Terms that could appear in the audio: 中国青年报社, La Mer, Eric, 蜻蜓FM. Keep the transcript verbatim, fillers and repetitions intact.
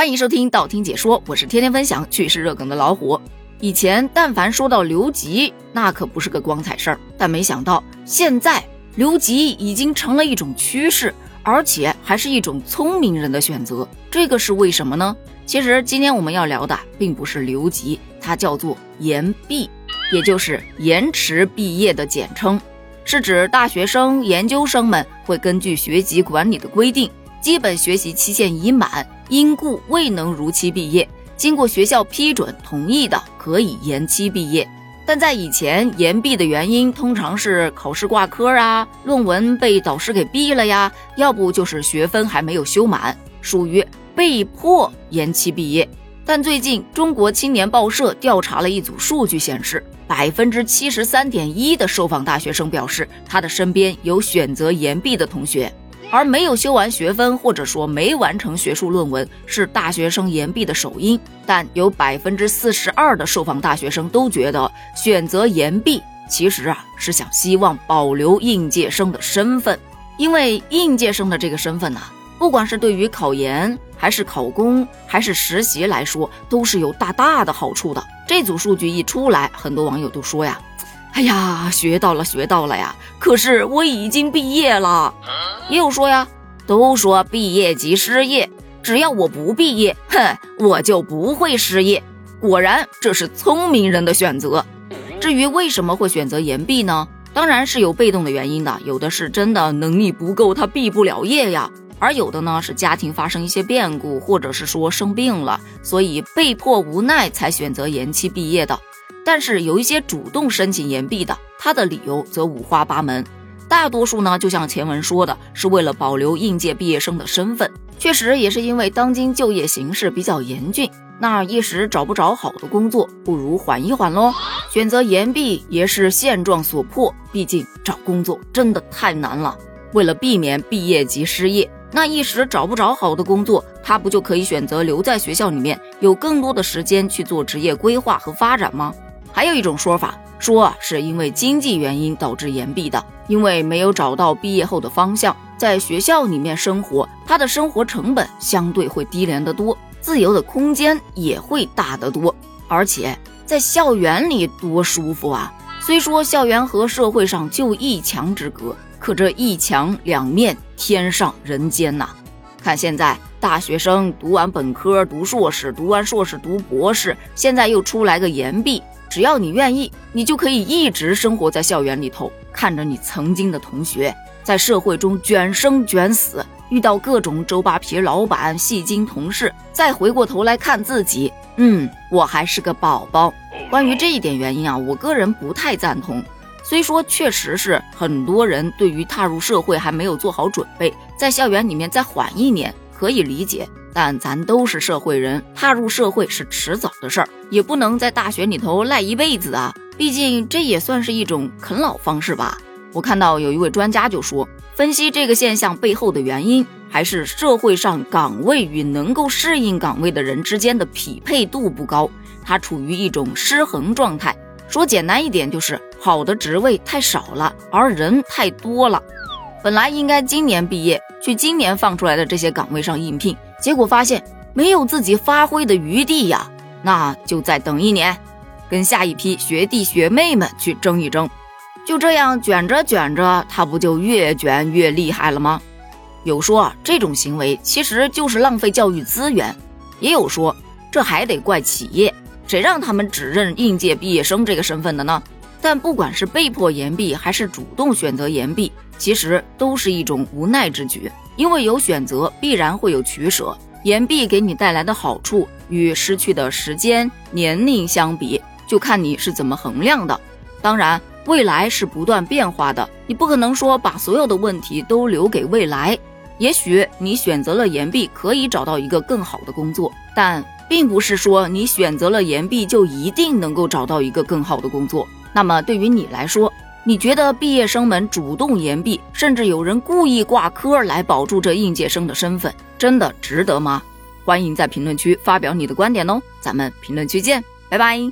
欢迎收听道听解说，我是天天分享趣事热梗的老虎。以前但凡说到留级，那可不是个光彩事儿，但没想到现在留级已经成了一种趋势，而且还是一种聪明人的选择。这个是为什么呢？其实今天我们要聊的并不是留级，它叫做延毕，也就是延迟毕业的简称，是指大学生、研究生们会根据学籍管理的规定，基本学习期限已满，因故未能如期毕业，经过学校批准同意的可以延期毕业。但在以前，延毕的原因通常是考试挂科啊，论文被导师给毙了呀，要不就是学分还没有修满，属于被迫延期毕业。但最近中国青年报社调查了一组数据显示， 百分之七十三点一 的受访大学生表示他的身边有选择延毕的同学，而没有修完学分或者说没完成学术论文是大学生延毕的首因。但有 百分之四十二 的受访大学生都觉得选择延毕其实啊是想希望保留应届生的身份，因为应届生的这个身份啊，不管是对于考研还是考公还是实习来说，都是有大大的好处的。这组数据一出来，很多网友都说呀，哎呀，学到了学到了呀，可是我已经毕业了。也有说呀，都说毕业即失业，只要我不毕业，哼，我就不会失业。果然这是聪明人的选择。至于为什么会选择延毕呢？当然是有被动的原因的，有的是真的能力不够，他毕不了业呀，而有的呢是家庭发生一些变故，或者是说生病了，所以被迫无奈才选择延期毕业的。但是有一些主动申请延毕的，他的理由则五花八门。大多数呢，就像前文说的，是为了保留应届毕业生的身份。确实也是因为当今就业形势比较严峻，那一时找不着好的工作，不如缓一缓咯。选择延毕也是现状所迫，毕竟找工作真的太难了。为了避免毕业即失业，那一时找不着好的工作，他不就可以选择留在学校里面，有更多的时间去做职业规划和发展吗？还有一种说法，说啊是因为经济原因导致延毕的，因为没有找到毕业后的方向，在学校里面生活，他的生活成本相对会低廉得多，自由的空间也会大得多，而且在校园里多舒服啊。虽说校园和社会上就一墙之隔，可这一墙两面，天上人间呐、啊！看现在大学生读完本科，读硕士，读完硕士读博士，现在又出来个延毕，只要你愿意，你就可以一直生活在校园里头，看着你曾经的同学在社会中卷生卷死，遇到各种周扒皮老板、戏精同事，再回过头来看自己，嗯，我还是个宝宝。关于这一点原因啊，我个人不太赞同。虽说确实是很多人对于踏入社会还没有做好准备，在校园里面再缓一年可以理解，但咱都是社会人，踏入社会是迟早的事儿，也不能在大学里头赖一辈子啊，毕竟这也算是一种啃老方式吧。我看到有一位专家就说，分析这个现象背后的原因，还是社会上岗位与能够适应岗位的人之间的匹配度不高，它处于一种失衡状态。说简单一点，就是好的职位太少了，而人太多了。本来应该今年毕业，去今年放出来的这些岗位上应聘，结果发现没有自己发挥的余地呀，那就再等一年，跟下一批学弟学妹们去争一争。就这样卷着卷着，他不就越卷越厉害了吗？有说啊，这种行为其实就是浪费教育资源，也有说这还得怪企业，谁让他们只认应届毕业生这个身份的呢？但不管是被迫延毕还是主动选择延毕，其实都是一种无奈之举，因为有选择必然会有取舍，延毕给你带来的好处与失去的时间、年龄相比，就看你是怎么衡量的。当然未来是不断变化的，你不可能说把所有的问题都留给未来，也许你选择了延毕可以找到一个更好的工作，但并不是说你选择了延毕就一定能够找到一个更好的工作。那么对于你来说，你觉得毕业生们主动延毕，甚至有人故意挂科来保住这应届生的身份，真的值得吗？欢迎在评论区发表你的观点哦，咱们评论区见，拜拜。